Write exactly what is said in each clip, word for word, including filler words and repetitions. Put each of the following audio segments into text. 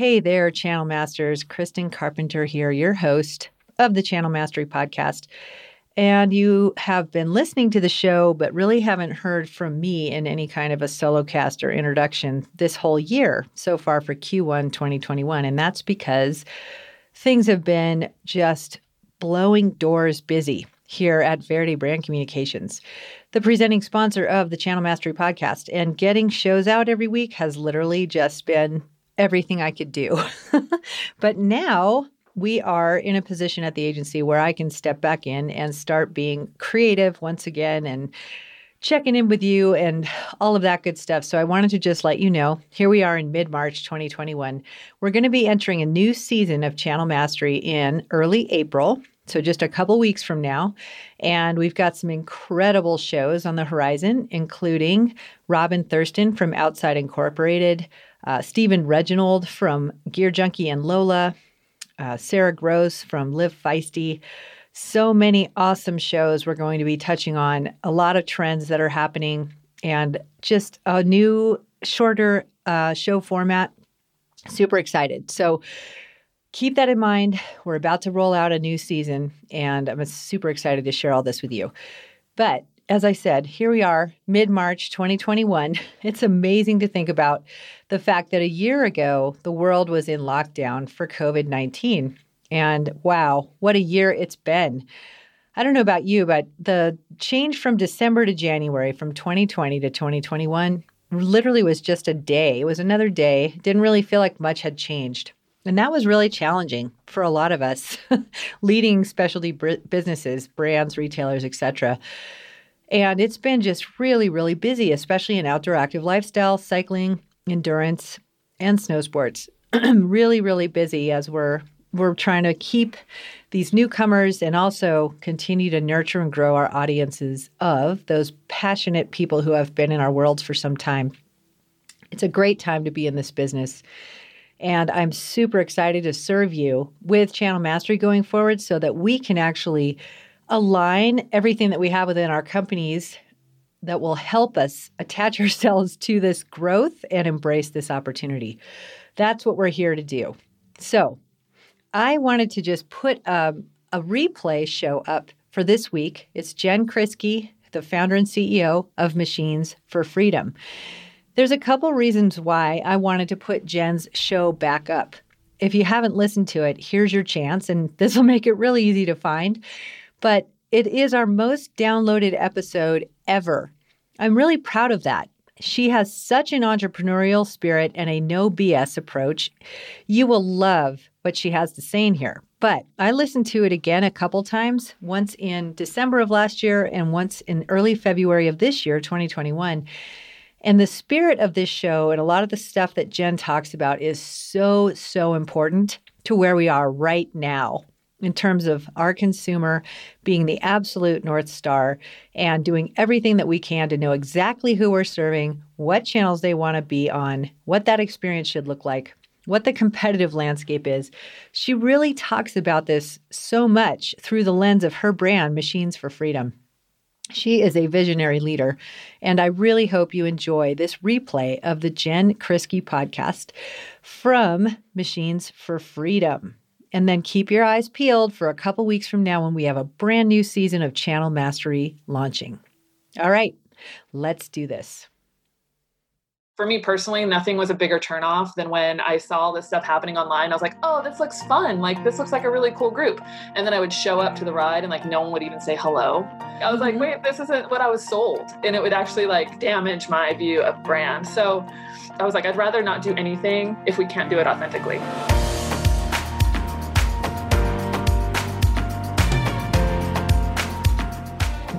Hey there, Channel Masters. Kristen Carpenter here, your host of the Channel Mastery Podcast. And you have been listening to the show, but really haven't heard from me in any kind of a solo cast or introduction this whole year so far for Q one twenty twenty-one. And that's because things have been just blowing doors busy here at Verity Brand Communications, the presenting sponsor of the Channel Mastery Podcast. And getting shows out every week has literally just been everything I could do. But now we are in a position at the agency where I can step back in and start being creative once again and checking in with you and all of that good stuff. So I wanted to just let you know, here we are in mid-March twenty twenty-one. We're going to be entering a new season of Channel Mastery in early April. So just a couple weeks from now, and we've got some incredible shows on the horizon, including Robin Thurston from Outside Incorporated, uh, Stephen Reginald from Gear Junkie and Lola, uh, Sarah Gross from Live Feisty. So many awesome shows we're going to be touching on, a lot of trends that are happening, and just a new, shorter uh, show format. Super excited. So keep that in mind. We're about to roll out a new season, and I'm super excited to share all this with you. But as I said, here we are, mid-March twenty twenty-one. It's amazing to think about the fact that a year ago, the world was in lockdown for COVID nineteen. And wow, what a year it's been. I don't know about you, but the change from December to January, from twenty twenty to twenty twenty-one, literally was just a day. It was another day. Didn't really feel like much had changed. And that was really challenging for a lot of us, leading specialty br- businesses, brands, retailers, et cetera. And it's been just really, really busy, especially in outdoor active lifestyle, cycling, endurance, and snow sports. Really, really busy as we're we're trying to keep these newcomers and also continue to nurture and grow our audiences of those passionate people who have been in our worlds for some time. It's a great time to be in this business. And I'm super excited to serve you with Channel Mastery going forward so that we can actually align everything that we have within our companies that will help us attach ourselves to this growth and embrace this opportunity. That's what we're here to do. So I wanted to just put um, a replay show up for this week. It's Jen Kriske, the founder and C E O of Machines for Freedom. There's a couple reasons why I wanted to put Jen's show back up. If you haven't listened to it, here's your chance, and this will make it really easy to find. But it is our most downloaded episode ever. I'm really proud of that. She has such an entrepreneurial spirit and a no B S approach. You will love what she has to say in here. But I listened to it again a couple times, once in December of last year and once in early February of this year, twenty twenty-one. And the spirit of this show and a lot of the stuff that Jen talks about is so, so important to where we are right now in terms of our consumer being the absolute North Star and doing everything that we can to know exactly who we're serving, what channels they want to be on, what that experience should look like, what the competitive landscape is. She really talks about this so much through the lens of her brand, Machines for Freedom. She is a visionary leader, and I really hope you enjoy this replay of the Jen Kriske podcast from Machines for Freedom. And then keep your eyes peeled for a couple weeks from now when we have a brand new season of Channel Mastery launching. All right, let's do this. For me personally, nothing was a bigger turnoff than when I saw all this stuff happening online. I was like, oh, this looks fun. Like, this looks like a really cool group. And then I would show up to the ride and like no one would even say hello. I was like, wait, this isn't what I was sold. And it would actually like damage my view of brand. So I was like, I'd rather not do anything if we can't do it authentically.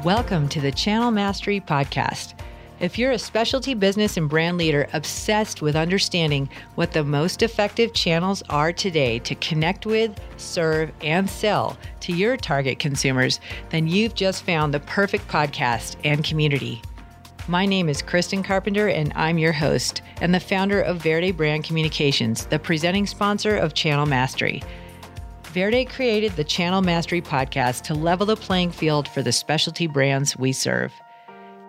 Welcome to the Channel Mastery Podcast. If you're a specialty business and brand leader obsessed with understanding what the most effective channels are today to connect with, serve, and sell to your target consumers, then you've just found the perfect podcast and community. My name is Kristen Carpenter, and I'm your host and the founder of Verity Brand Communications, the presenting sponsor of Channel Mastery. Verity created the Channel Mastery Podcast to level the playing field for the specialty brands we serve.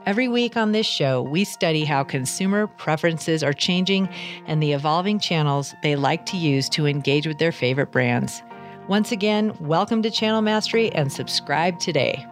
Every week on this show, we study how consumer preferences are changing and the evolving channels they like to use to engage with their favorite brands. Once again, welcome to Channel Mastery and subscribe today.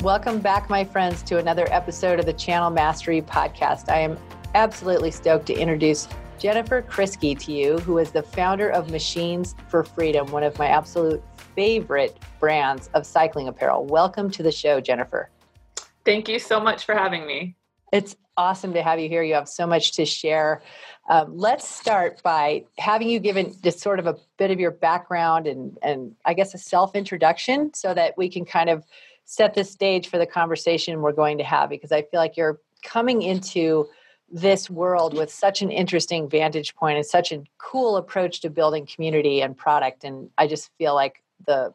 Welcome back, my friends, to another episode of the Channel Mastery Podcast. I am absolutely stoked to introduce Jennifer Kriske to you, who is the founder of Machines for Freedom, one of my absolute favorite brands of cycling apparel. Welcome to the show, Jennifer. Thank you so much for having me. It's awesome to have you here. You have so much to share. Um, let's start by having you given just sort of a bit of your background and, and I guess a self-introduction so that we can kind of set the stage for the conversation we're going to have, because I feel like you're coming into this world with such an interesting vantage point and such a cool approach to building community and product. And I just feel like the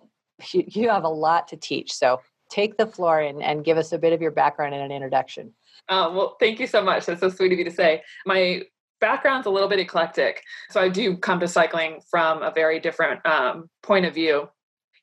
you, you have a lot to teach. So take the floor and, and give us a bit of your background and an introduction. Uh, well, thank you so much. That's so sweet of you to say. My background's a little bit eclectic. So I do come to cycling from a very different um, point of view.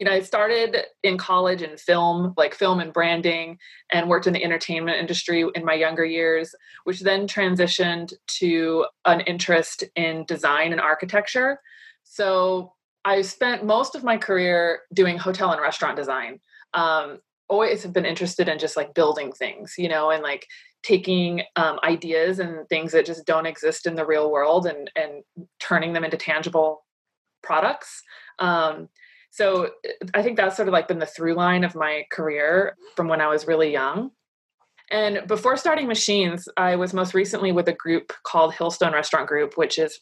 You know, I started in college in film, like film and branding, and worked in the entertainment industry in my younger years, which then transitioned to an interest in design and architecture. So I spent most of my career doing hotel and restaurant design. Um, always have been interested in just like building things, you know, and like taking um, ideas and things that just don't exist in the real world and, and turning them into tangible products. Um, So I think that's sort of like been the through line of my career from when I was really young. And before starting Machines, I was most recently with a group called Hillstone Restaurant Group, which is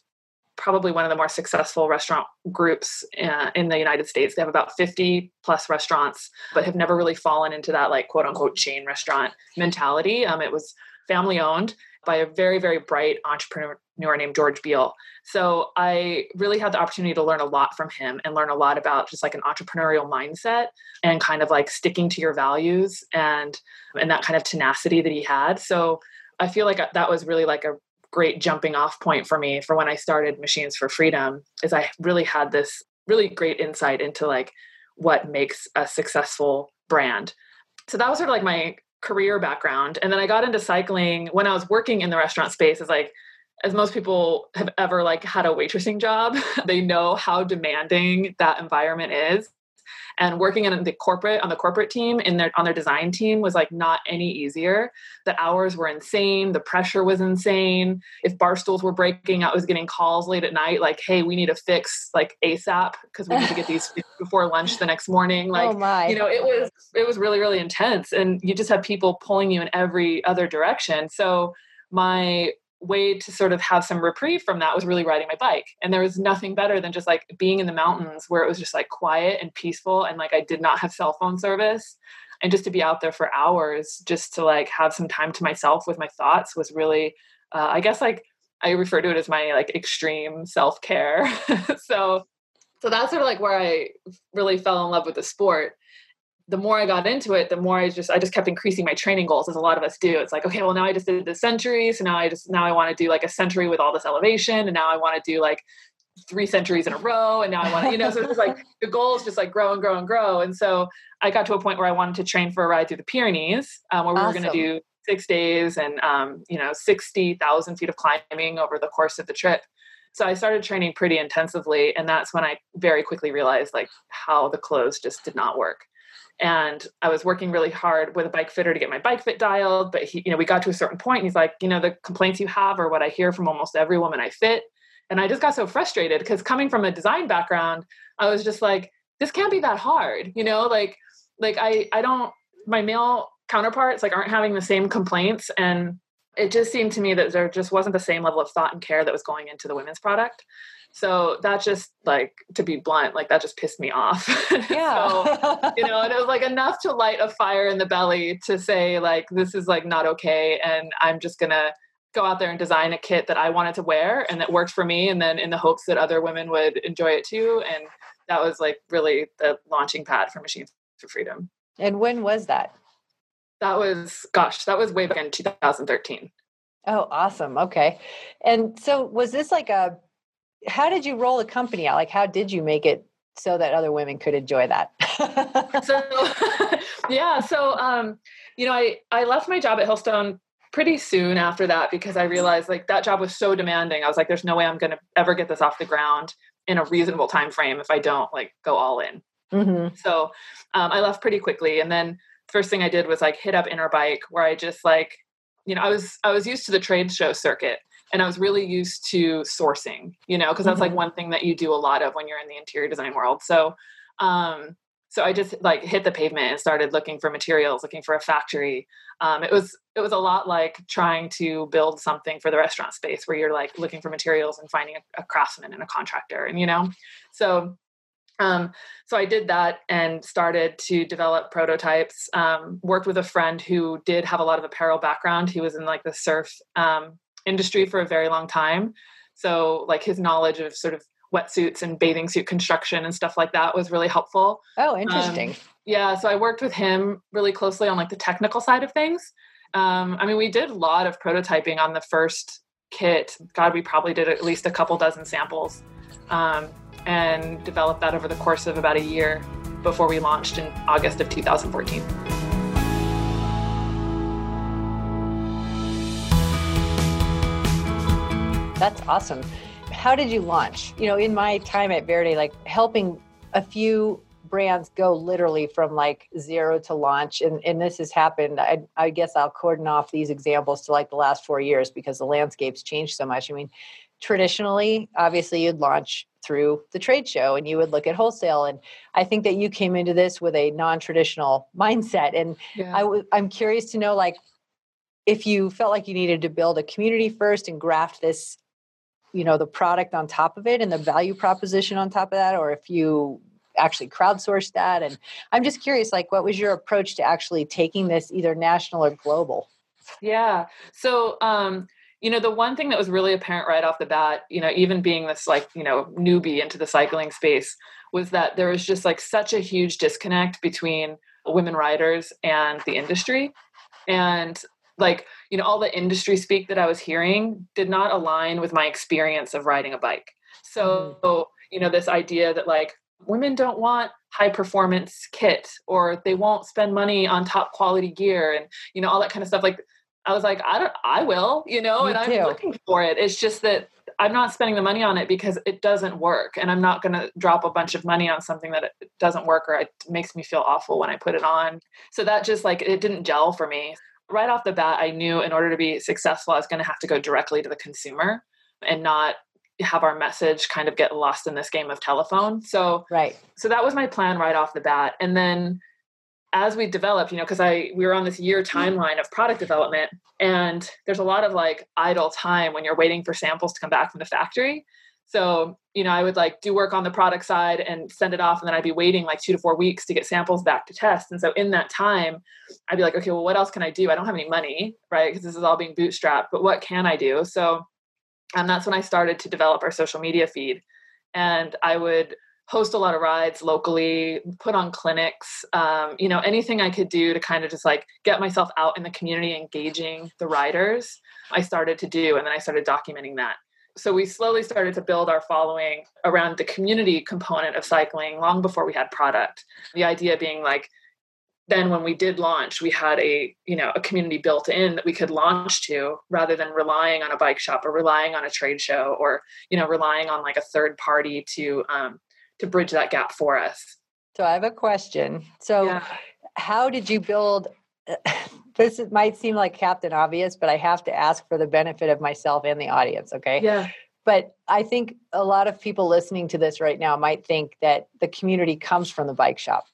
probably one of the more successful restaurant groups uh, in the United States. They have about fifty plus restaurants, but have never really fallen into that like quote unquote chain restaurant mentality. Um, it was family owned by a very, very bright entrepreneur named George Beal. So I really had the opportunity to learn a lot from him and learn a lot about just like an entrepreneurial mindset and kind of like sticking to your values and, and that kind of tenacity that he had. So I feel like that was really like a great jumping off point for me for when I started Machines for Freedom, is I really had this really great insight into like what makes a successful brand. So that was sort of like my career background. And then I got into cycling when I was working in the restaurant space. Is like, as most people have ever like had a waitressing job, they know how demanding that environment is. And working in the corporate on the corporate team in their on their design team was like not any easier. The hours were insane. The pressure was insane. If bar stools were breaking, I was getting calls late at night like, "Hey, we need a fix like ASAP because we need to get these before lunch the next morning." Like, oh my. You know, it was it was really really intense, and you just have people pulling you in every other direction. So my way to sort of have some reprieve from that was really riding my bike. And there was nothing better than just like being in the mountains where it was just like quiet and peaceful. And like, I did not have cell phone service, and just to be out there for hours, just to like have some time to myself with my thoughts was really, uh, I guess like I refer to it as my like extreme self-care. so, so that's sort of like where I really fell in love with the sport. The more I got into it, the more I just, I just kept increasing my training goals, as a lot of us do. It's like, okay, well now I just did the century. So now I just, now I want to do like a century with all this elevation. And now I want to do like three centuries in a row. And now I want to, you know, so it's like the goals just like grow and grow and grow. And so I got to a point where I wanted to train for a ride through the Pyrenees, um, where we awesome. were going to do six days and, um, you know, sixty thousand feet of climbing over the course of the trip. So I started training pretty intensively. And that's when I very quickly realized like how the clothes just did not work. And I was working really hard with a bike fitter to get my bike fit dialed. But he, you know, we got to a certain point and he's like, you know, the complaints you have are what I hear from almost every woman I fit. And I just got so frustrated because coming from a design background, I was just like, this can't be that hard. You know, like, like I, I don't, my male counterparts like aren't having the same complaints. And it just seemed to me that there just wasn't the same level of thought and care that was going into the women's product. So that just like, to be blunt, like that just pissed me off. Yeah. so, you know, and it was like enough to light a fire in the belly to say like, this is like not okay. And I'm just going to go out there and design a kit that I wanted to wear and that worked for me. And then in the hopes that other women would enjoy it too. And that was like really the launching pad for Machines for Freedom. And when was that? That was, gosh, that was way back in two thousand thirteen. Oh, awesome. Okay. And so was this like a, how did you roll the company out? Like, how did you make it so that other women could enjoy that? so, yeah. So, um, you know, I, I left my job at Hillstone pretty soon after that because I realized like that job was so demanding. I was like, there's no way I'm going to ever get this off the ground in a reasonable time frame if I don't like go all in. Mm-hmm. So um, I left pretty quickly. And then first thing I did was like hit up Interbike, where I just like, you know, I was, I was used to the trade show circuit and I was really used to sourcing, you know, cause that's mm-hmm. like one thing that you do a lot of when you're in the interior design world. So, um, so I just like hit the pavement and started looking for materials, looking for a factory. Um, it was, it was a lot like trying to build something for the restaurant space where you're like looking for materials and finding a, a craftsman and a contractor and, you know, so, Um, so I did that and started to develop prototypes, um, worked with a friend who did have a lot of apparel background. He was in like the surf, um, industry for a very long time. So like his knowledge of sort of wetsuits and bathing suit construction and stuff like that was really helpful. Oh, interesting. Um, yeah. So I worked with him really closely on like the technical side of things. Um, I mean, we did a lot of prototyping on the first kit. God, we probably did at least a couple dozen samples. Um, and developed that over the course of about a year before we launched in August of two thousand fourteen. That's awesome. How did you launch? You know, in my time at Verity, like helping a few brands go literally from like zero to launch. And, and this has happened. I, I guess I'll cordon off these examples to like the last four years because the landscape's changed so much. I mean, traditionally, obviously you'd launch through the trade show and you would look at wholesale. And I think that you came into this with a non-traditional mindset. And yeah. I w- I'm curious to know, like, if you felt like you needed to build a community first and graft this, you know, the product on top of it and the value proposition on top of that, or if you actually crowdsourced that. And I'm just curious, like, what was your approach to actually taking this either national or global? Yeah. So, um, you know, the one thing that was really apparent right off the bat, you know, even being this like, you know, newbie into the cycling space, was that there was just like such a huge disconnect between women riders and the industry. And like, you know, all the industry speak that I was hearing did not align with my experience of riding a bike. So, mm. you know, this idea that like women don't want high performance kit, or they won't spend money on top quality gear, and, you know, all that kind of stuff. Like, I was like, I don't, I will, you know, Me and I'm too. looking for it. It's just that I'm not spending the money on it because it doesn't work. And I'm not going to drop a bunch of money on something that it doesn't work, or it makes me feel awful when I put it on. So that just like, it didn't gel for me right off the bat. I knew in order to be successful, I was going to have to go directly to the consumer and not have our message kind of get lost in this game of telephone. So, right. So that was my plan right off the bat. And then as we developed, you know, cause I, we were on this year timeline of product development, and there's a lot of like idle time when you're waiting for samples to come back from the factory. So, you know, I would like do work on the product side and send it off. And then I'd be waiting like two to four weeks to get samples back to test. And so in that time I'd be like, okay, well, what else can I do? I don't have any money, right? Cause this is all being bootstrapped, but what can I do? So, and that's when I started to develop our social media feed, and I would host a lot of rides locally, put on clinics, um, you know, anything I could do to kind of just like get myself out in the community, engaging the riders, I started to do. And then I started documenting that. So we slowly started to build our following around the community component of cycling long before we had product. The idea being like, then when we did launch, we had a, you know, a community built in that we could launch to, rather than relying on a bike shop or relying on a trade show, or, you know, relying on like a third party to, um, to bridge that gap for us. So I have a question. So yeah. How did you build, this might seem like Captain Obvious, but I have to ask for the benefit of myself and the audience. Okay. Yeah. But I think a lot of people listening to this right now might think that the community comes from the bike shop.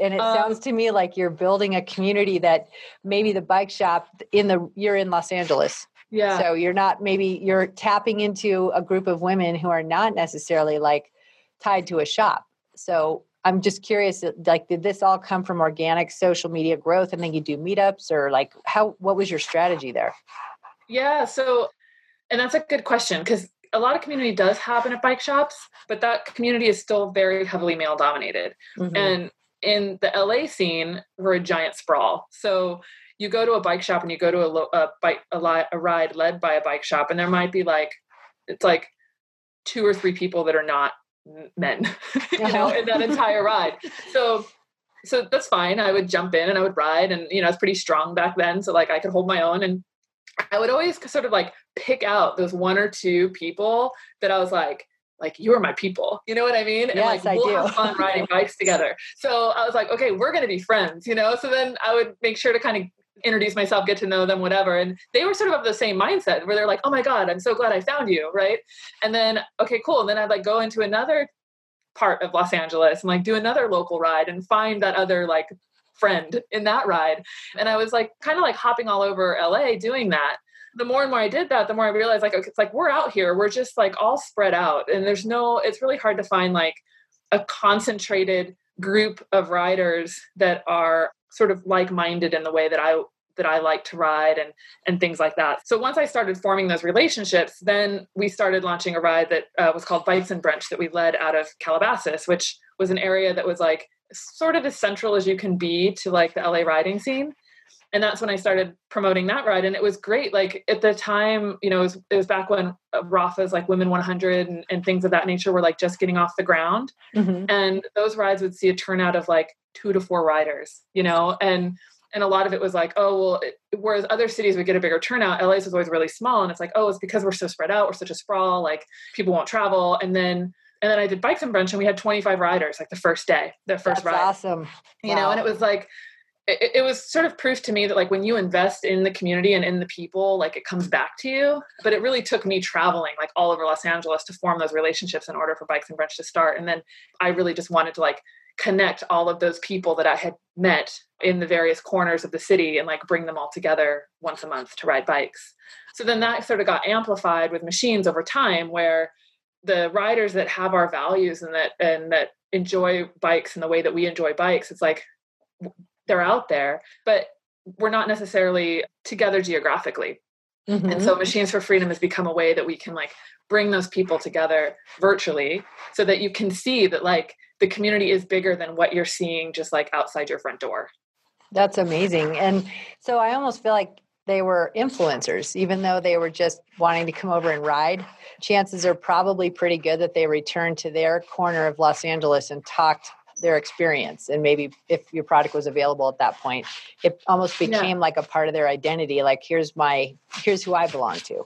And it um, sounds to me like you're building a community that maybe the bike shop in the, you're in Los Angeles. Yeah. So you're not, maybe you're tapping into a group of women who are not necessarily like tied to a shop. So I'm just curious, like, did this all come from organic social media growth, and then you do meetups, or like how, what was your strategy there? Yeah. So, and that's a good question, because a lot of community does happen at bike shops, but that community is still very heavily male dominated. Mm-hmm. And in the L A scene, we're a giant sprawl. So you go to a bike shop and you go to a, lo- a bike, a, li- a ride led by a bike shop. And there might be like, it's like two or three people that are not men, you know, in that entire ride. So, so that's fine. I would jump in and I would ride, and, you know, I was pretty strong back then. So like I could hold my own, and I would always sort of like pick out those one or two people that I was like, like, you are my people, you know what I mean? And yes, like, we'll I do. have fun riding bikes together. So I was like, okay, we're going to be friends, you know? So then I would make sure to kind of introduce myself, get to know them, whatever. And they were sort of of the same mindset where they're like, oh my God, I'm so glad I found you. Right. And then, okay, cool. And then I'd like go into another part of Los Angeles and like do another local ride and find that other like friend in that ride. And I was like, kind of like hopping all over L A doing that. The more and more I did that, the more I realized like, okay, it's like, we're out here. We're just like all spread out, and there's no, it's really hard to find like a concentrated group of riders that are sort of like-minded in the way that I, that I like to ride and, and things like that. So once I started forming those relationships, then we started launching a ride that uh, was called Bikes and Brunch that we led out of Calabasas, which was an area that was like sort of as central as you can be to like the L A riding scene. And that's when I started promoting that ride. And it was great. Like at the time, you know, it was, it was back when R A F As like Women one hundred and, and things of that nature were like just getting off the ground. Mm-hmm. And those rides would see a turnout of like two to four riders, you know, and, and a lot of it was like, oh, well, it, whereas other cities would get a bigger turnout, L A's was always really small. And it's like, oh, it's because we're so spread out. We're such a sprawl, like people won't travel. And then, and then I did Bikes and Brunch and we had twenty-five riders, like the first day, the first that's ride. That's awesome. You wow. know, and it was like, It, it was sort of proof to me that like when you invest in the community and in the people, like it comes back to you. But it really took me traveling like all over Los Angeles to form those relationships in order for Bikes and Brunch to start. And then I really just wanted to like connect all of those people that I had met in the various corners of the city and like bring them all together once a month to ride bikes. So then that sort of got amplified with Machines over time, where the riders that have our values and that, and that enjoy bikes in the way that we enjoy bikes, it's like, they're out there, but we're not necessarily together geographically. Mm-hmm. And so Machines for Freedom has become a way that we can like bring those people together virtually so that you can see that like the community is bigger than what you're seeing just like outside your front door. That's amazing. And so I almost feel like they were influencers, even though they were just wanting to come over and ride. Chances are probably pretty good that they returned to their corner of Los Angeles and talked their experience. And maybe if your product was available at that point, it almost became yeah. like a part of their identity. Like, here's my, here's who I belong to.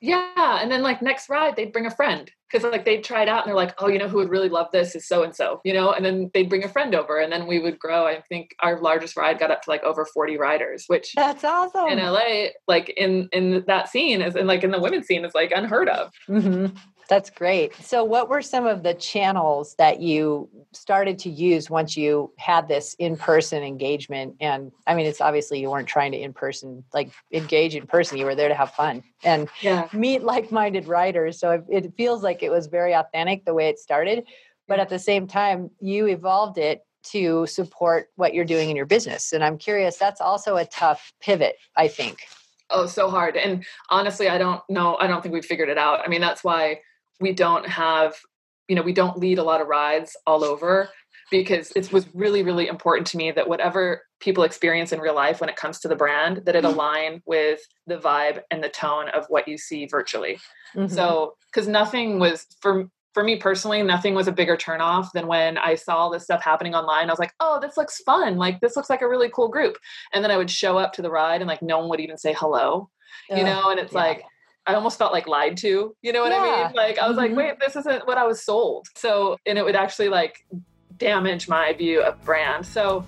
Yeah. And then like next ride, they'd bring a friend. Cause like they'd try it out and they're like, oh, you know, who would really love this is so-and-so, you know? And then they'd bring a friend over, and then we would grow. I think our largest ride got up to like over forty riders, which that's awesome. In L A, like in, in that scene is and like in the women's scene is like unheard of. Mm-hmm. That's great. So what were some of the channels that you started to use once you had this in-person engagement? And I mean, it's obviously you weren't trying to in-person, like engage in person. You were there to have fun and yeah. meet like-minded riders. So it feels like it was very authentic the way it started, but at the same time, you evolved it to support what you're doing in your business. And I'm curious, that's also a tough pivot, I think. Oh, so hard. And honestly, I don't know. I don't think we've figured it out. I mean, that's why we don't have, you know, we don't lead a lot of rides all over, because it was really, really important to me that whatever people experience in real life when it comes to the brand, that it mm-hmm. align with the vibe and the tone of what you see virtually. Mm-hmm. So, because nothing was, for for me personally, nothing was a bigger turnoff than when I saw this stuff happening online. I was like, oh, this looks fun. Like, this looks like a really cool group. And then I would show up to the ride and like, no one would even say hello, you uh, know? And it's yeah. like, I almost felt like lied to, you know what yeah. I mean? Like, I was mm-hmm. like, wait, this isn't what I was sold. So, and it would actually like damage my view of brand. So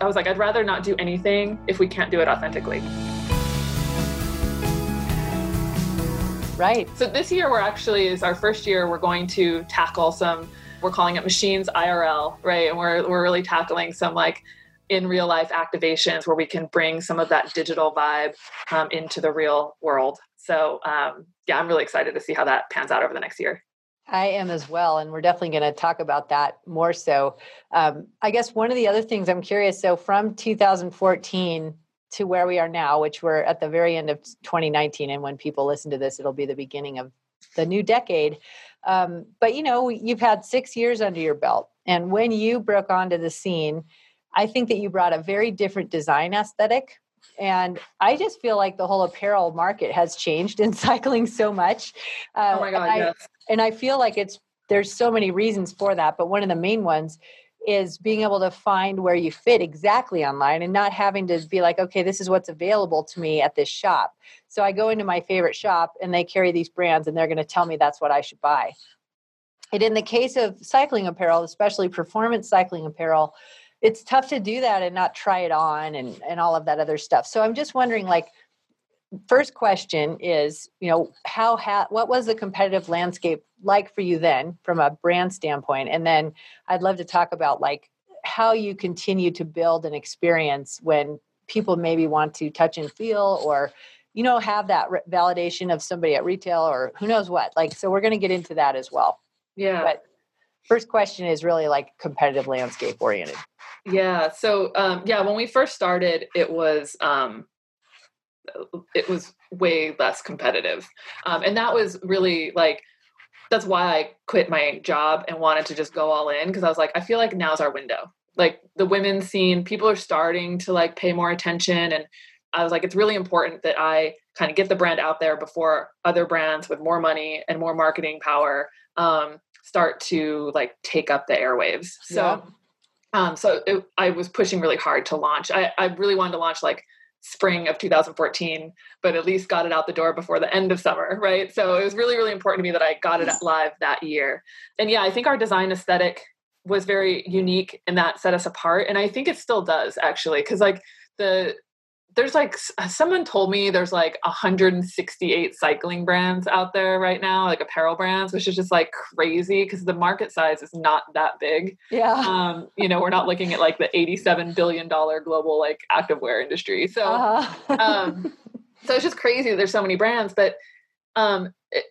I was like, I'd rather not do anything if we can't do it authentically. Right. So this year we're actually, is our first year, we're going to tackle some, we're calling it Machines I R L, right? And we're we're really tackling some like in real life activations where we can bring some of that digital vibe um, into the real world. So um, yeah, I'm really excited to see how that pans out over the next year. I am as well. And we're definitely going to talk about that more so. Um, I guess one of the other things I'm curious, so from two thousand fourteen to where we are now, which we're at the very end of twenty nineteen. And when people listen to this, it'll be the beginning of the new decade. Um, but you know, you've had six years under your belt. And when you broke onto the scene, I think that you brought a very different design aesthetic. And I just feel like the whole apparel market has changed in cycling so much. Uh, oh my God, and I, yes. And I feel like it's there's so many reasons for that. But one of the main ones is being able to find where you fit exactly online and not having to be like, okay, this is what's available to me at this shop. So I go into my favorite shop and they carry these brands and they're going to tell me that's what I should buy. And in the case of cycling apparel, especially performance cycling apparel, it's tough to do that and not try it on and, and all of that other stuff. So I'm just wondering, like, first question is, you know, how, ha- what was the competitive landscape like for you then from a brand standpoint? And then I'd love to talk about like how you continue to build an experience when people maybe want to touch and feel or, you know, have that re- validation of somebody at retail or who knows what, like, so we're going to get into that as well. Yeah. But first question is really like competitive landscape oriented. Yeah. So, um, yeah, when we first started, it was, um, it was way less competitive. Um, and that was really like, that's why I quit my job and wanted to just go all in. Cause I was like, I feel like now's our window. Like the women's scene, people are starting to like pay more attention. And I was like, it's really important that I kind of get the brand out there before other brands with more money and more marketing power, um, start to like take up the airwaves. So, yeah. um, so it, I was pushing really hard to launch. I, I really wanted to launch like spring of two thousand fourteen, but at least got it out the door before the end of summer, right? So it was really, really important to me that I got it live that year. And yeah, I think our design aesthetic was very unique and that set us apart. And I think it still does actually. Cause like the, there's like, someone told me there's like one hundred sixty-eight cycling brands out there right now, like apparel brands, which is just like crazy because the market size is not that big. Yeah. Um, you know, we're not looking at like the eighty-seven billion dollars global like activewear industry. So, uh-huh. um, so it's just crazy that there's so many brands, but um, it,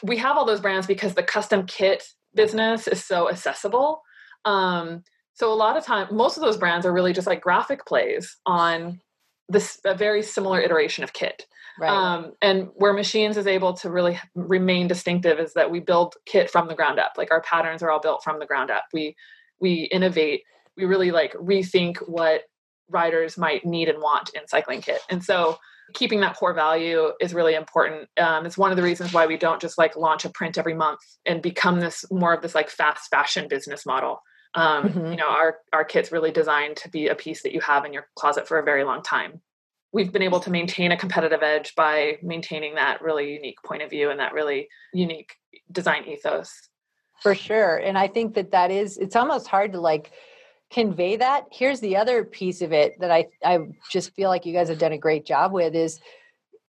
we have all those brands because the custom kit business is so accessible. Um, so a lot of time, most of those brands are really just like graphic plays on this a very similar iteration of kit. Right. Um, and where Machines is able to really remain distinctive is that we build kit from the ground up. Like our patterns are all built from the ground up. We, we innovate, we really like rethink what riders might need and want in cycling kit. And so keeping that core value is really important. Um, it's one of the reasons why we don't just like launch a print every month and become this more of this like fast fashion business model. Um, mm-hmm. You know, our, our kit's really designed to be a piece that you have in your closet for a very long time. We've been able to maintain a competitive edge by maintaining that really unique point of view and that really unique design ethos. For sure. And I think that that is, it's almost hard to like convey that. Here's the other piece of it that I, I just feel like you guys have done a great job with is,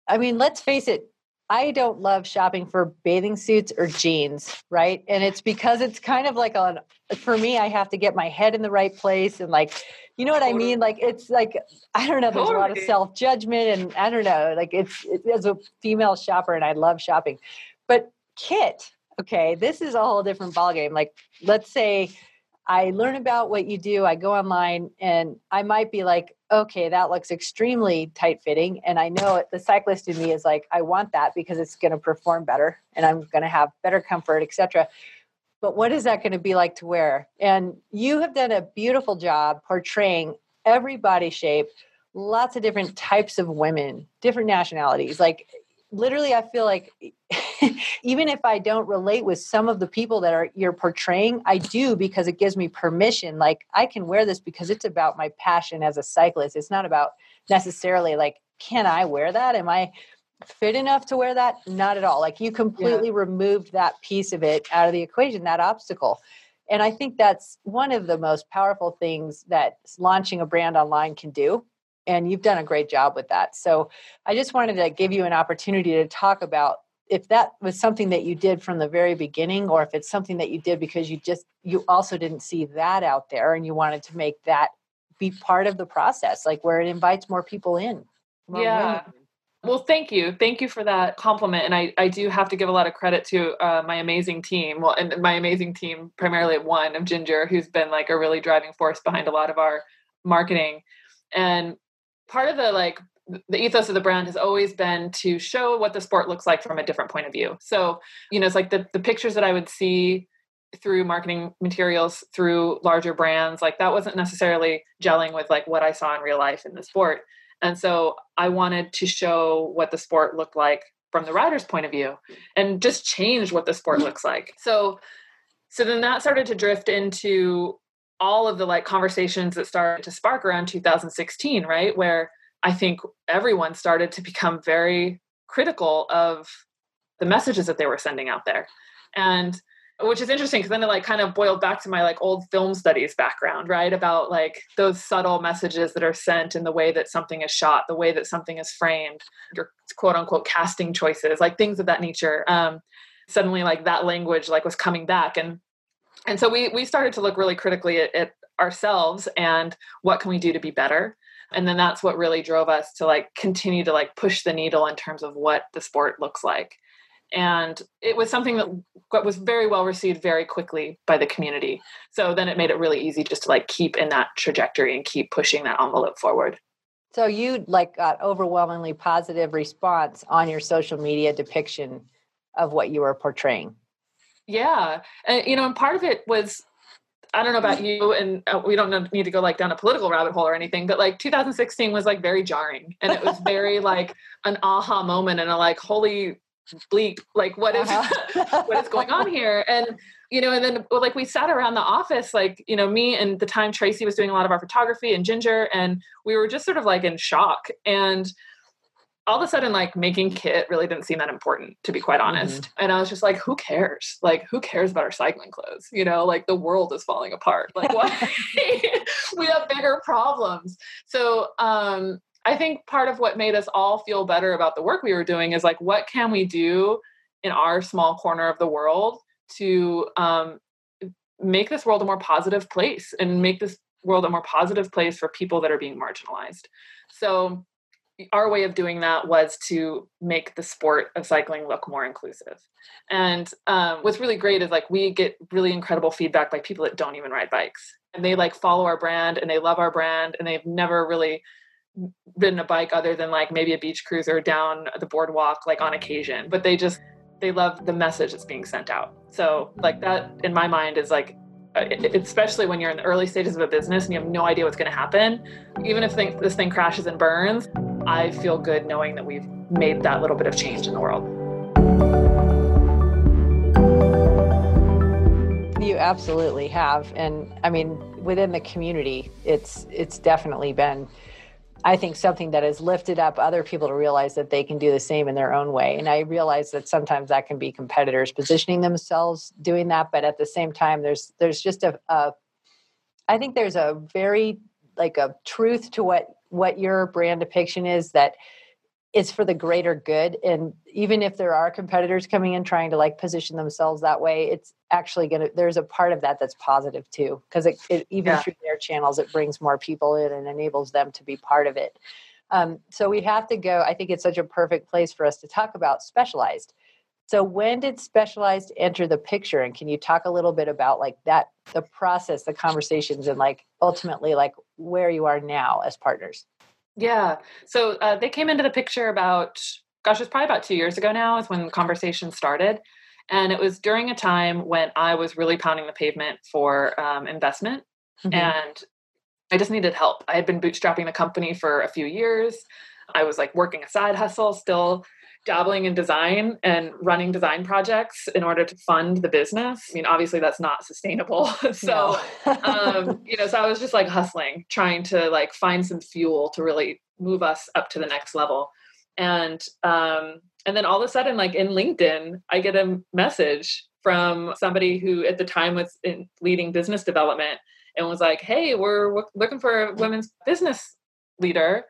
I mean, let's face it. I don't love shopping for bathing suits or jeans, right? And it's because it's kind of like on, for me, I have to get my head in the right place. And like, you know what I mean? Like, it's like, I don't know, there's a lot of self-judgment and I don't know, like it's, it, as a female shopper and I love shopping, but kit, okay, this is a whole different ballgame. Like, let's say I learn about what you do. I go online and I might be like, okay, that looks extremely tight fitting. And I know it, the cyclist in me is like, I want that because it's going to perform better and I'm going to have better comfort, et cetera. But what is that going to be like to wear? And you have done a beautiful job portraying every body shape, lots of different types of women, different nationalities. Like literally, I feel like even if I don't relate with some of the people that are you're portraying, I do because it gives me permission. Like I can wear this because it's about my passion as a cyclist. It's not about necessarily like, can I wear that? Am I fit enough to wear that? Not at all. Like you completely yeah. removed that piece of it out of the equation, that obstacle. And I think that's one of the most powerful things that launching a brand online can do. And you've done a great job with that. So I just wanted to give you an opportunity to talk about if that was something that you did from the very beginning, or if it's something that you did because you just, you also didn't see that out there and you wanted to make that be part of the process, like where it invites more people in. More yeah. Women. Well, thank you. Thank you for that compliment. And I, I do have to give a lot of credit to uh, my amazing team. Well, and my amazing team, primarily one of Ginger, who's been like a really driving force behind a lot of our marketing. And part of the like, the ethos of the brand has always been to show what the sport looks like from a different point of view. So, you know, it's like the, the pictures that I would see through marketing materials, through larger brands. Like that wasn't necessarily gelling with like what I saw in real life in the sport. And so I wanted to show what the sport looked like from the rider's point of view and just change what the sport looks like. So, so then that started to drift into all of the like conversations that started to spark around two thousand sixteen, right? Where I think everyone started to become very critical of the messages that they were sending out there. And which is interesting because then it like kind of boiled back to my like old film studies background, right? About like those subtle messages that are sent in the way that something is shot, the way that something is framed, your quote unquote casting choices, like things of that nature. Um, suddenly like that language like was coming back. And and so we we started to look really critically at, at ourselves and what can we do to be better? And then that's what really drove us to like continue to like push the needle in terms of what the sport looks like. And it was something that was very well received very quickly by the community. So then it made it really easy just to like keep in that trajectory and keep pushing that envelope forward. So you like got overwhelmingly positive response on your social media depiction of what you were portraying. Yeah. And, you know, and part of it was, I don't know about you, and we don't need to go like down a political rabbit hole or anything, but like two thousand sixteen was like very jarring and it was very like an aha moment and a like, holy bleep, like what is uh-huh. what is going on here? And you know, and then like we sat around the office, like, you know, me and the time Tracy was doing a lot of our photography and Ginger, and we were just sort of like in shock. And all of a sudden, like making kit really didn't seem that important, to be quite honest. Mm-hmm. And I was just like, who cares? Like, who cares about our cycling clothes? You know, like the world is falling apart. Like what? We have bigger problems. So um I think part of what made us all feel better about the work we were doing is like, what can we do in our small corner of the world to um, make this world a more positive place and make this world a more positive place for people that are being marginalized? So our way of doing that was to make the sport of cycling look more inclusive. And um, what's really great is like, we get really incredible feedback by people that don't even ride bikes, and they like follow our brand and they love our brand and they've never really ridden a bike other than like maybe a beach cruiser down the boardwalk, like on occasion, but they just, they love the message that's being sent out. So like that in my mind is like, especially when you're in the early stages of a business and you have no idea what's going to happen. Even if this thing crashes and burns, I feel good knowing that we've made that little bit of change in the world. You absolutely have. And I mean, within the community, it's, it's definitely been, I think, something that has lifted up other people to realize that they can do the same in their own way. And I realize that sometimes that can be competitors positioning themselves doing that. But at the same time, there's, there's just a, a, I think there's a very like a truth to what, what your brand depiction is, that it's for the greater good. And even if there are competitors coming in, trying to like position themselves that way, it's actually going to, there's a part of that that's positive too. Cause it, it even yeah. through their channels, it brings more people in and enables them to be part of it. Um, so we have to go, I think it's such a perfect place for us to talk about Specialized. So when did Specialized enter the picture? And can you talk a little bit about like that, the process, the conversations, and like ultimately like where you are now as partners? Yeah. So uh, they came into the picture about, gosh, it's probably about two years ago now is when the conversation started. And it was during a time when I was really pounding the pavement for um, investment. Mm-hmm. And I just needed help. I had been bootstrapping the company for a few years. I was like working a side hustle, still dabbling in design and running design projects in order to fund the business. I mean, obviously that's not sustainable. So, no. um, you know, so I was just like hustling, trying to like find some fuel to really move us up to the next level. And, um, and then all of a sudden, like in LinkedIn, I get a message from somebody who at the time was in leading business development and was like, hey, we're w- looking for a women's business leader.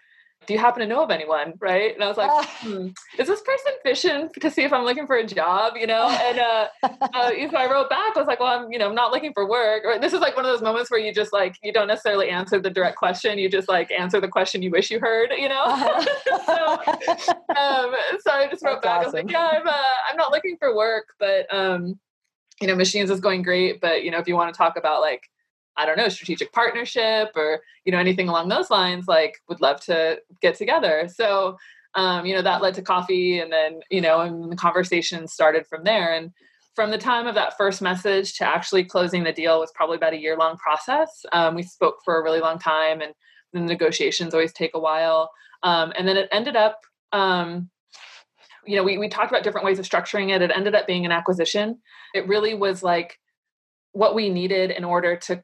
Do you happen to know of anyone? Right. And I was like, hmm, is this person fishing to see if I'm looking for a job? You know? And, uh, uh, if I wrote back, I was like, well, I'm, you know, I'm not looking for work. Or this is like one of those moments where you just like, you don't necessarily answer the direct question. You just like answer the question you wish you heard, you know? Uh-huh. so, um, so I just wrote That's back. Awesome. I was like, yeah, I'm, uh, I'm not looking for work, but, um, you know, Machines is going great. But, you know, if you want to talk about like, I don't know, strategic partnership or, you know, anything along those lines, like would love to get together. So, um, you know, that led to coffee and then, you know, and the conversation started from there. And from the time of that first message to actually closing the deal was probably about a year long process. Um, we spoke for a really long time, and the negotiations always take a while. Um, and then it ended up, um, you know, we, we talked about different ways of structuring it. It ended up being an acquisition. It really was like what we needed in order to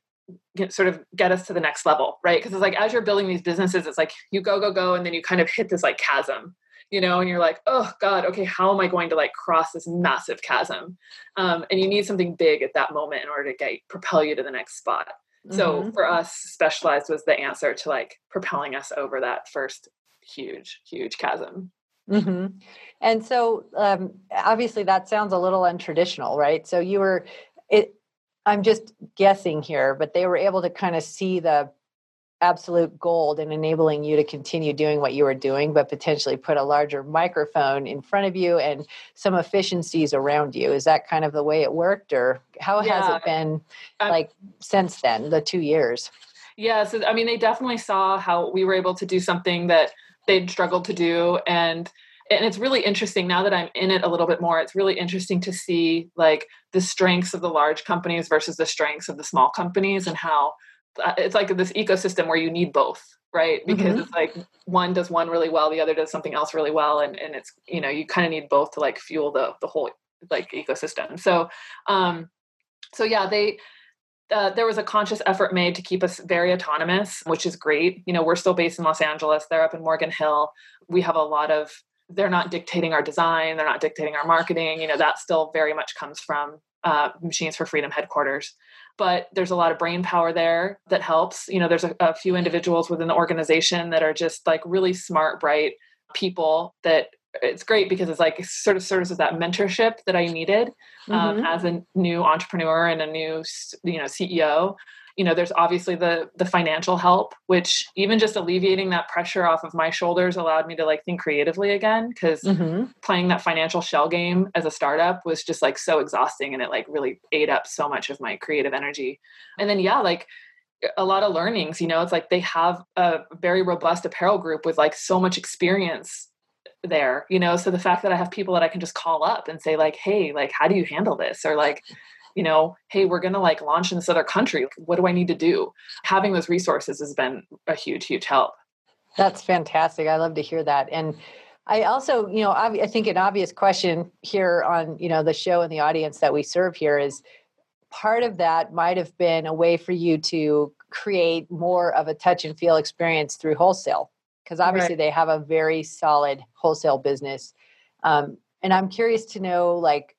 get, sort of get us to the next level, right? Because it's like, as you're building these businesses, it's like you go, go, go, and then you kind of hit this like chasm, you know, and you're like, oh God, okay, how am I going to like cross this massive chasm? Um, and you need something big at that moment in order to get propel you to the next spot. Mm-hmm. So for us, Specialized was the answer to like propelling us over that first huge, huge chasm. Mm-hmm. And so um, obviously that sounds a little untraditional, right? So you were, it, I'm just guessing here, but they were able to kind of see the absolute gold in enabling you to continue doing what you were doing, but potentially put a larger microphone in front of you and some efficiencies around you. Is that kind of the way it worked, or how yeah. has it been um, like since then, the two years? Yeah. So, I mean, they definitely saw how we were able to do something that they'd struggled to do. And, and it's really interesting now that I'm in it a little bit more, it's really interesting to see like the strengths of the large companies versus the strengths of the small companies, and how it's like this ecosystem where you need both, right? Because mm-hmm. it's like one does one really well, the other does something else really well. And, and it's, you know, you kind of need both to like fuel the, the whole like ecosystem. So, um, so yeah, they, Uh, there was a conscious effort made to keep us very autonomous, which is great. You know, we're still based in Los Angeles. They're up in Morgan Hill. We have a lot of, they're not dictating our design. They're not dictating our marketing. You know, that still very much comes from uh, Machines for Freedom headquarters. But there's a lot of brain power there that helps. You know, there's a, a few individuals within the organization that are just like really smart, bright people that it's great because it's like sort of serves as that mentorship that I needed um, mm-hmm. as a new entrepreneur and a new, you know, C E O. You know, there's obviously the, the financial help, which even just alleviating that pressure off of my shoulders allowed me to like think creatively again, because mm-hmm. playing that financial shell game as a startup was just like so exhausting. And it like really ate up so much of my creative energy. And then, yeah, like a lot of learnings, you know, it's like they have a very robust apparel group with like so much experience there, you know, so the fact that I have people that I can just call up and say like, hey, like, how do you handle this? Or like, you know, hey, we're going to like launch in this other country. What do I need to do? Having those resources has been a huge, huge help. That's fantastic. I love to hear that. And I also, you know, I think an obvious question here on, you know, the show and the audience that we serve here is part of that might've been a way for you to create more of a touch and feel experience through wholesale. Because obviously right. they have a very solid wholesale business. Um, and I'm curious to know, like,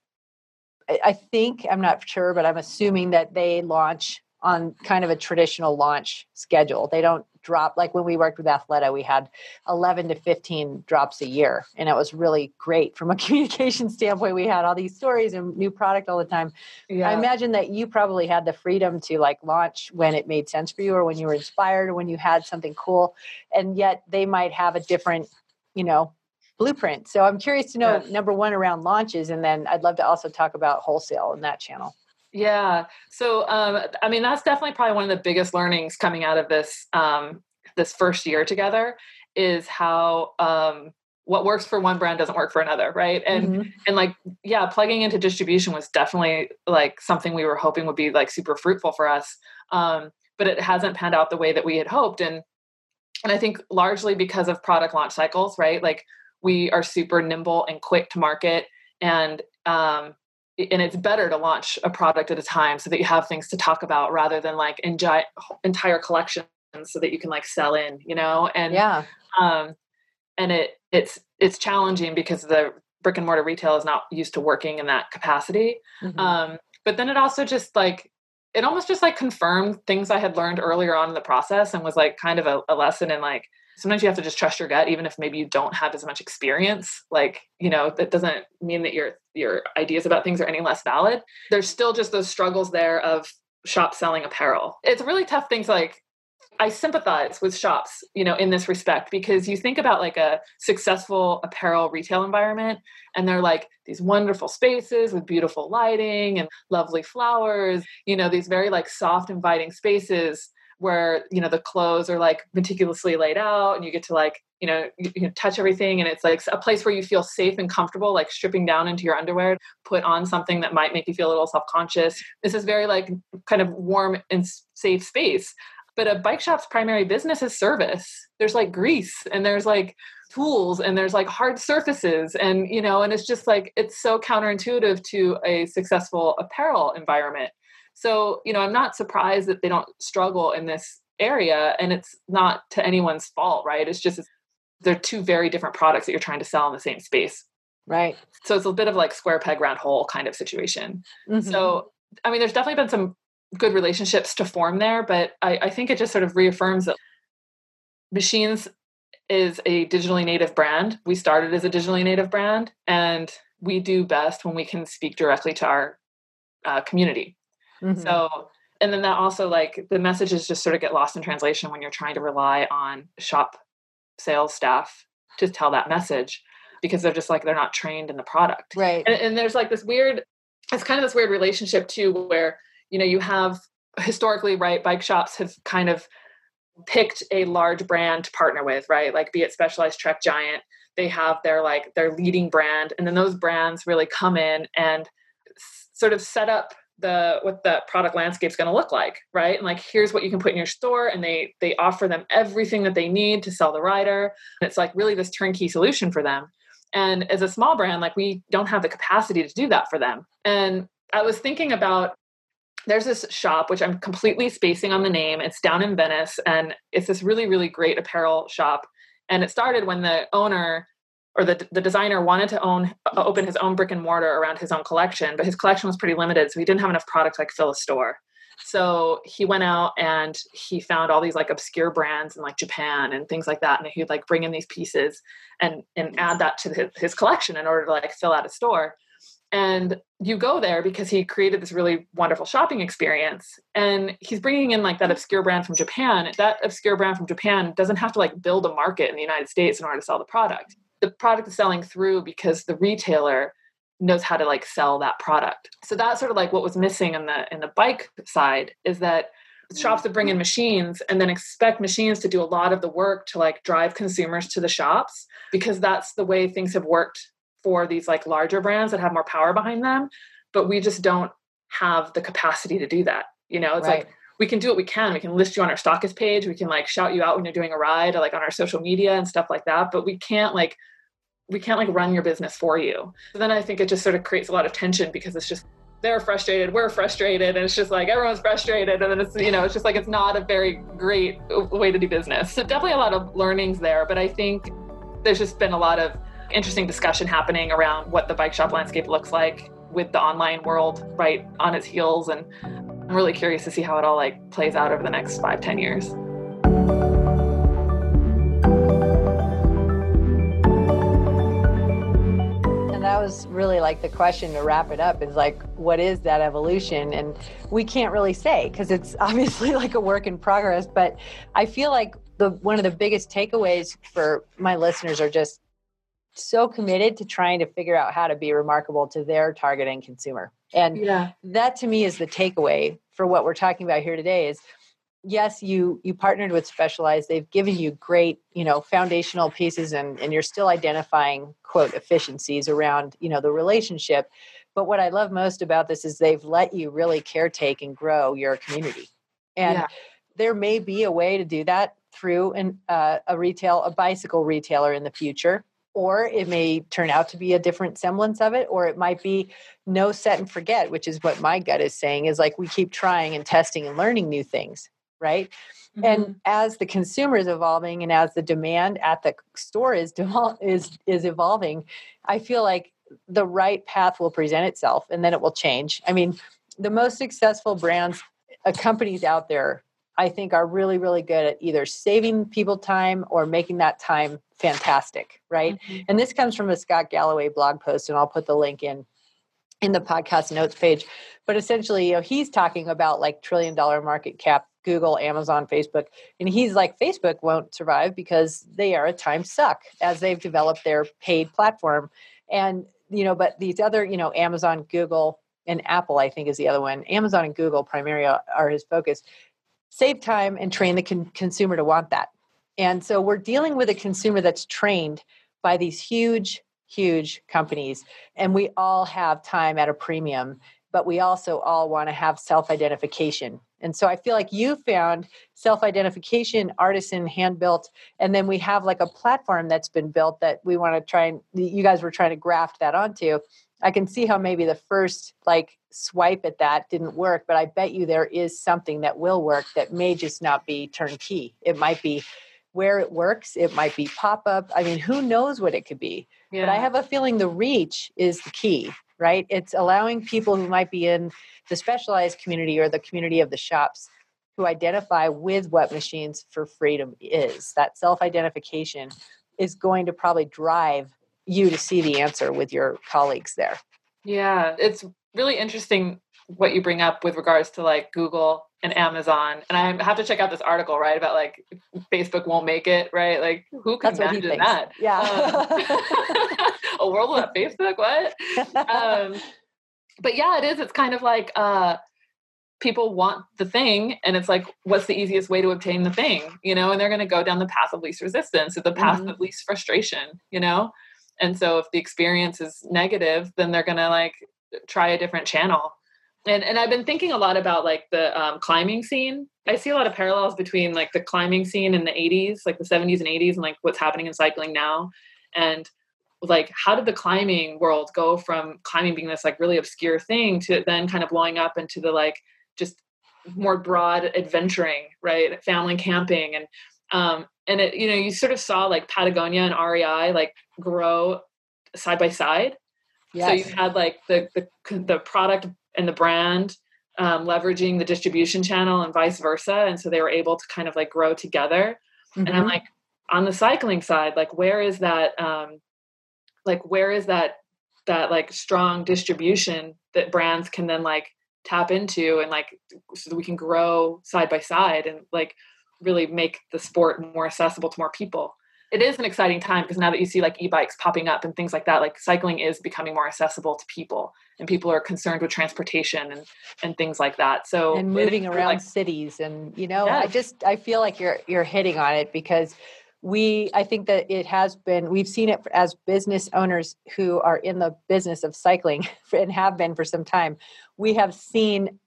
I, I think, I'm not sure, but I'm assuming that they launch on kind of a traditional launch schedule. They don't drop, like when we worked with Athleta, we had eleven to fifteen drops a year. And it was really great from a communication standpoint. We had all these stories and new product all the time. Yeah. I imagine that you probably had the freedom to like launch when it made sense for you, or when you were inspired, or when you had something cool. And yet they might have a different, you know, blueprint. So I'm curious to know, yeah. number one, around launches. And then I'd love to also talk about wholesale in that channel. Yeah. So, um, I mean, that's definitely probably one of the biggest learnings coming out of this, um, this first year together is how, um, what works for one brand doesn't work for another. Right. And, mm-hmm. and like, yeah, plugging into distribution was definitely like something we were hoping would be like super fruitful for us. Um, but it hasn't panned out the way that we had hoped. And, and I think largely because of product launch cycles, right? Like we are super nimble and quick to market, and, um, and it's better to launch a product at a time so that you have things to talk about rather than like enjoy entire collections so that you can like sell in, you know? And, yeah. um, and it, it's, it's challenging because the brick and mortar retail is not used to working in that capacity. Mm-hmm. Um, but then it also just like, it almost just like confirmed things I had learned earlier on in the process, and was like kind of a, a lesson in like, sometimes you have to just trust your gut, even if maybe you don't have as much experience. Like, you know, that doesn't mean that your your ideas about things are any less valid. There's still just those struggles there of shop selling apparel. It's a really tough thing to like, I sympathize with shops, you know, in this respect, because you think about like a successful apparel retail environment, and they're like these wonderful spaces with beautiful lighting and lovely flowers, you know, these very like soft, inviting spaces. where, you know, the clothes are like meticulously laid out and you get to like, you know, you, you touch everything. And it's like a place where you feel safe and comfortable, like stripping down into your underwear, put on something that might make you feel a little self-conscious. This is very like kind of warm and safe space. But a bike shop's primary business is service. There's like grease and there's like tools and there's like hard surfaces. And, you know, and it's just like, it's so counterintuitive to a successful apparel environment. So, you know, I'm not surprised that they don't struggle in this area, and it's not to anyone's fault, right? It's just, it's, they're two very different products that you're trying to sell in the same space. Right. So it's a bit of like square peg, round hole kind of situation. Mm-hmm. So, I mean, there's definitely been some good relationships to form there, but I, I think it just sort of reaffirms that Machines is a digitally native brand. We started as a digitally native brand, and we do best when we can speak directly to our uh, community. Mm-hmm. So, and then that also like the messages just sort of get lost in translation when you're trying to rely on shop sales staff to tell that message, because they're just like, they're not trained in the product. Right. And, and there's like this weird, it's kind of this weird relationship too, where, you know, you have historically, right, bike shops have kind of picked a large brand to partner with, right? Like be it Specialized, Trek, Giant, they have their like their leading brand. And then those brands really come in and s- sort of set up the what the product landscape's going to look like, right? And like, here's what you can put in your store, and they they offer them everything that they need to sell the rider. And it's like really this turnkey solution for them. And as a small brand, like we don't have the capacity to do that for them. And I was thinking about, there's this shop, which I'm completely spacing on the name. It's down in Venice, and it's this really, really great apparel shop. And it started when the owner or the the designer wanted to own open his own brick and mortar around his own collection, but his collection was pretty limited, so he didn't have enough products like fill a store. So he went out and he found all these like obscure brands in like Japan and things like that, and he'd like bring in these pieces and and add that to his, his collection in order to like fill out a store. And you go there because he created this really wonderful shopping experience, and he's bringing in like that obscure brand from Japan. That obscure brand from Japan doesn't have to like build a market in the United States in order to sell the product. The product is selling through because the retailer knows how to like sell that product. So that's sort of like what was missing in the, in the bike side, is that shops that bring in Machines and then expect Machines to do a lot of the work to like drive consumers to the shops, because that's the way things have worked for these like larger brands that have more power behind them. But we just don't have the capacity to do that. You know, it's right. Like, we can do what we can. We can list you on our Stockist page. We can like shout you out when you're doing a ride, or like on our social media and stuff like that. But we can't like, we can't like run your business for you. So then I think it just sort of creates a lot of tension, because it's just, they're frustrated, we're frustrated. And it's just like, everyone's frustrated. And then it's, you know, it's just like, it's not a very great way to do business. So definitely a lot of learnings there. But I think there's just been a lot of interesting discussion happening around what the bike shop landscape looks like with the online world right on its heels. And I'm really curious to see how it all like plays out over the next five, ten years. And that was really like the question to wrap it up, is like, what is that evolution? And we can't really say, because it's obviously like a work in progress. But I feel like the one of the biggest takeaways for my listeners are just so committed to trying to figure out how to be remarkable to their target end consumer. And yeah. That to me is the takeaway for what we're talking about here today is, yes, you, you partnered with Specialized. They've given you great, you know, foundational pieces, and, and you're still identifying quote efficiencies around, you know, the relationship. But what I love most about this is they've let you really caretake and grow your community. And yeah. There may be a way to do that through an, uh, a retail, a bicycle retailer in the future. Or it may turn out to be a different semblance of it, or it might be no set and forget, which is what my gut is saying, is like we keep trying and testing and learning new things, right? Mm-hmm. And as the consumer is evolving and as the demand at the store is, is, is evolving, I feel like the right path will present itself, and then it will change. I mean, the most successful brands, uh, companies out there, I think are really, really good at either saving people time or making that time fantastic, right? Mm-hmm. And this comes from a Scott Galloway blog post, and I'll put the link in in the podcast notes page. But essentially, you know, he's talking about like trillion dollar market cap, Google, Amazon, Facebook. And he's like, Facebook won't survive because they are a time suck as they've developed their paid platform. And, you know, but these other, you know, Amazon, Google, and Apple, I think is the other one. Amazon and Google primarily are his focus. save time and train the con- consumer to want that. And so we're dealing with a consumer that's trained by these huge, huge companies. And we all have time at a premium, but we also all want to have self-identification. And so I feel like you found self-identification, artisan, hand-built, and then we have like a platform that's been built that we want to try and you guys were trying to graft that onto. I can see how maybe the first like swipe at that didn't work, but I bet you there is something that will work that may just not be turnkey. It might be where it works. It might be pop-up. I mean, who knows what it could be, yeah. But I have a feeling the reach is the key, right? It's allowing people who might be in the specialized community or the community of the shops who identify with what Machines for Freedom is. That self-identification is going to probably drive you to see the answer with your colleagues there. Yeah, it's really interesting what you bring up with regards to like Google and Amazon. And I have to check out this article, right, about like Facebook won't make it, right? Like who can imagine that? Yeah. Um, a world without Facebook, what? Um, but yeah, it is. It's kind of like uh, people want the thing and it's like, what's the easiest way to obtain the thing, you know? And they're going to go down the path of least resistance or the path mm-hmm. of least frustration, you know? And so if the experience is negative, then they're going to like try a different channel. And and I've been thinking a lot about like the um, climbing scene. I see a lot of parallels between like the climbing scene in the eighties, like the seventies and eighties, and like what's happening in cycling now. And like, how did the climbing world go from climbing being this like really obscure thing to then kind of blowing up into the like just more broad adventuring, right? Family camping. And, um, and it, you know, you sort of saw like Patagonia and R E I like grow side by side. Yes. So you had like the the, the product and the brand um, leveraging the distribution channel and vice versa. And so they were able to kind of like grow together. Mm-hmm. And I'm like, on the cycling side, like, where is that, um, like, where is that, that like strong distribution that brands can then like tap into and like, so that we can grow side by side and like really make the sport more accessible to more people. It is an exciting time because now that you see like e-bikes popping up and things like that, like cycling is becoming more accessible to people and people are concerned with transportation and, and things like that. So and moving around like, cities and, you know, yeah. I just, I feel like you're, you're hitting on it because we, I think that it has been, we've seen it as business owners who are in the business of cycling and have been for some time. We have seen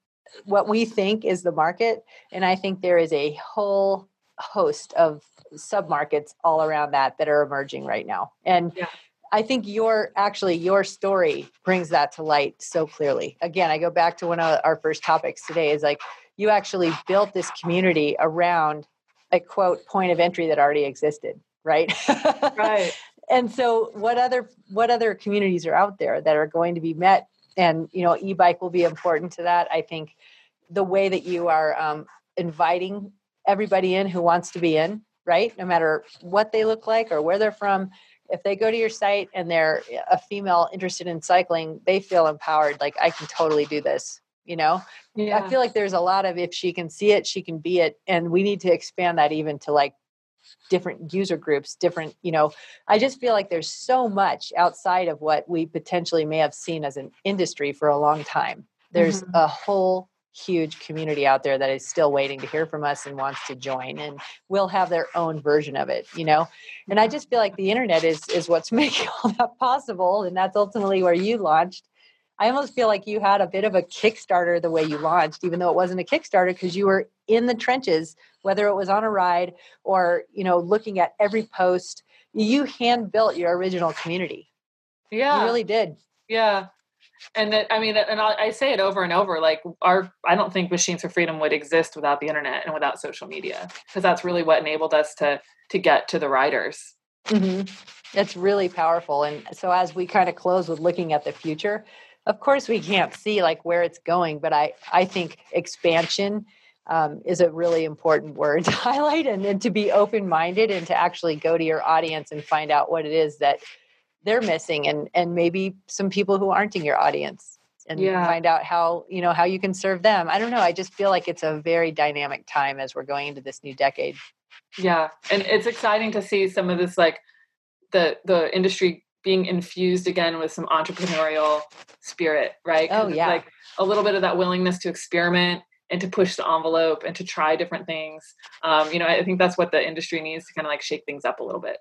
what we think is the market. And I think there is a whole host of submarkets all around that that are emerging right now. And yeah. I think your actually your story brings that to light so clearly. Again, I go back to one of our first topics today is like you actually built this community around a quote point of entry that already existed, right? Right. And so what other what other communities are out there that are going to be met? And you know, e-bike will be important to that. I think the way that you are um, inviting everybody in who wants to be in, right? No matter what they look like or where they're from, if they go to your site and they're a female interested in cycling, they feel empowered. Like I can totally do this, you know? Yeah. I feel like there's a lot of, if she can see it, she can be it. And we need to expand that even to like different user groups, different, you know, I just feel like there's so much outside of what we potentially may have seen as an industry for a long time. There's mm-hmm. a whole huge community out there that is still waiting to hear from us and wants to join and will have their own version of it, you know? And I just feel like the internet is, is what's making all that possible. And that's ultimately where you launched. I almost feel like you had a bit of a Kickstarter the way you launched, even though it wasn't a Kickstarter because you were in the trenches, whether it was on a ride or, you know, looking at every post, you hand built your original community. Yeah, you really did. Yeah. And that, I mean, and I say it over and over, like our, I don't think Machines for Freedom would exist without the internet and without social media, because that's really what enabled us to, to get to the riders. Mm-hmm. That's really powerful. And so as we kind of close with looking at the future, of course we can't see like where it's going, but I, I think expansion um, is a really important word to highlight and, and to be open-minded and to actually go to your audience and find out what it is that they're missing and, and maybe some people who aren't in your audience and yeah. find out how, you know, how you can serve them. I don't know. I just feel like it's a very dynamic time as we're going into this new decade. Yeah. And it's exciting to see some of this, like the, the industry being infused again with some entrepreneurial spirit, right? Oh yeah. Like a little bit of that willingness to experiment and to push the envelope and to try different things. Um, you know, I think that's what the industry needs to kind of like shake things up a little bit.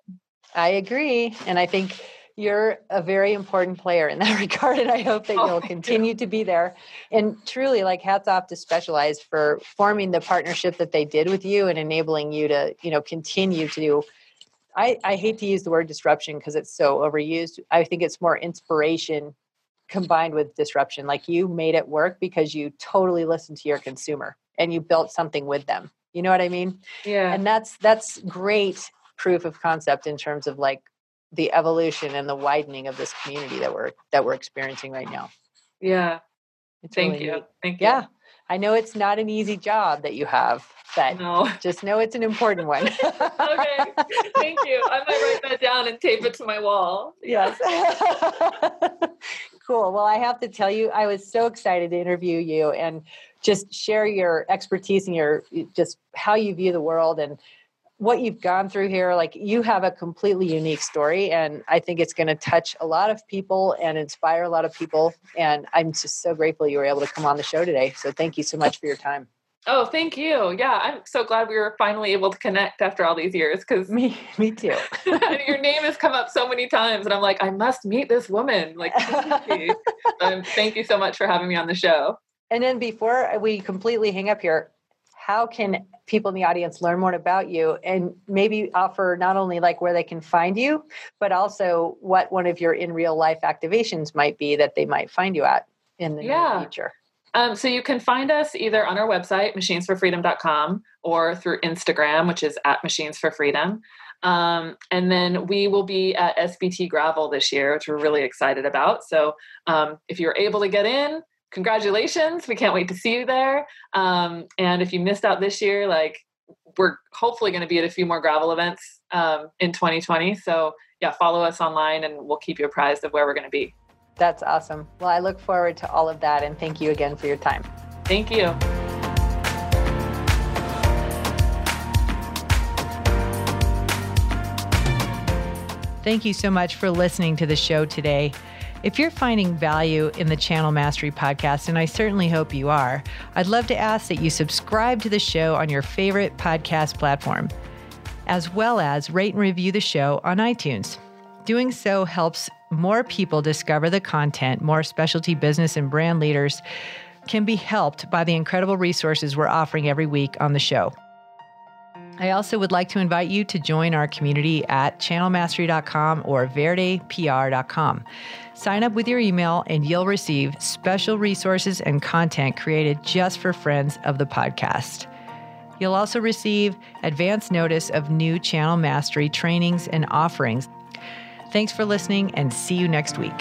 I agree. And I think you're a very important player in that regard. And I hope that oh, you'll continue you. to be there. And truly, like, hats off to Specialized for forming the partnership that they did with you and enabling you to, you know, continue to do. I, I hate to use the word disruption because it's so overused. I think it's more inspiration combined with disruption. Like, you made it work because you totally listened to your consumer and you built something with them. You know what I mean? Yeah. And that's, that's great proof of concept in terms of like the evolution and the widening of this community that we're, that we're experiencing right now. Yeah. It's Thank really you. Neat. Thank yeah. you. Yeah. I know it's not an easy job that you have, but no. just know it's an important one. Okay. Thank you. I might write that down and tape it to my wall. Yes. Cool. Well, I have to tell you, I was so excited to interview you and just share your expertise and your, just how you view the world and what you've gone through here. Like, you have a completely unique story, and I think it's going to touch a lot of people and inspire a lot of people. And I'm just so grateful you were able to come on the show today. So thank you so much for your time. Oh, thank you. Yeah. I'm so glad we were finally able to connect after all these years. Cause me, me too. Your name has come up so many times and I'm like, I must meet this woman. Like, um, thank you so much for having me on the show. And then before we completely hang up here, how can people in the audience learn more about you and maybe offer not only like where they can find you, but also what one of your in real life activations might be that they might find you at in the yeah. near future? Um, so you can find us either on our website, machines for freedom dot com, or through Instagram, which is at Machines for Freedom. Um, and then we will be at S B T Gravel this year, which we're really excited about. So um, if you're able to get in, congratulations. We can't wait to see you there. Um, and if you missed out this year, like, we're hopefully going to be at a few more gravel events um, in twenty twenty. So yeah, follow us online and we'll keep you apprised of where we're going to be. That's awesome. Well, I look forward to all of that. And thank you again for your time. Thank you. Thank you so much for listening to the show today. If you're finding value in the Channel Mastery podcast, and I certainly hope you are, I'd love to ask that you subscribe to the show on your favorite podcast platform, as well as rate and review the show on iTunes. Doing so helps more people discover the content. More specialty business and brand leaders can be helped by the incredible resources we're offering every week on the show. I also would like to invite you to join our community at channel mastery dot com or verde p r dot com. Sign up with your email and you'll receive special resources and content created just for friends of the podcast. You'll also receive advance notice of new Channel Mastery trainings and offerings. Thanks for listening and see you next week.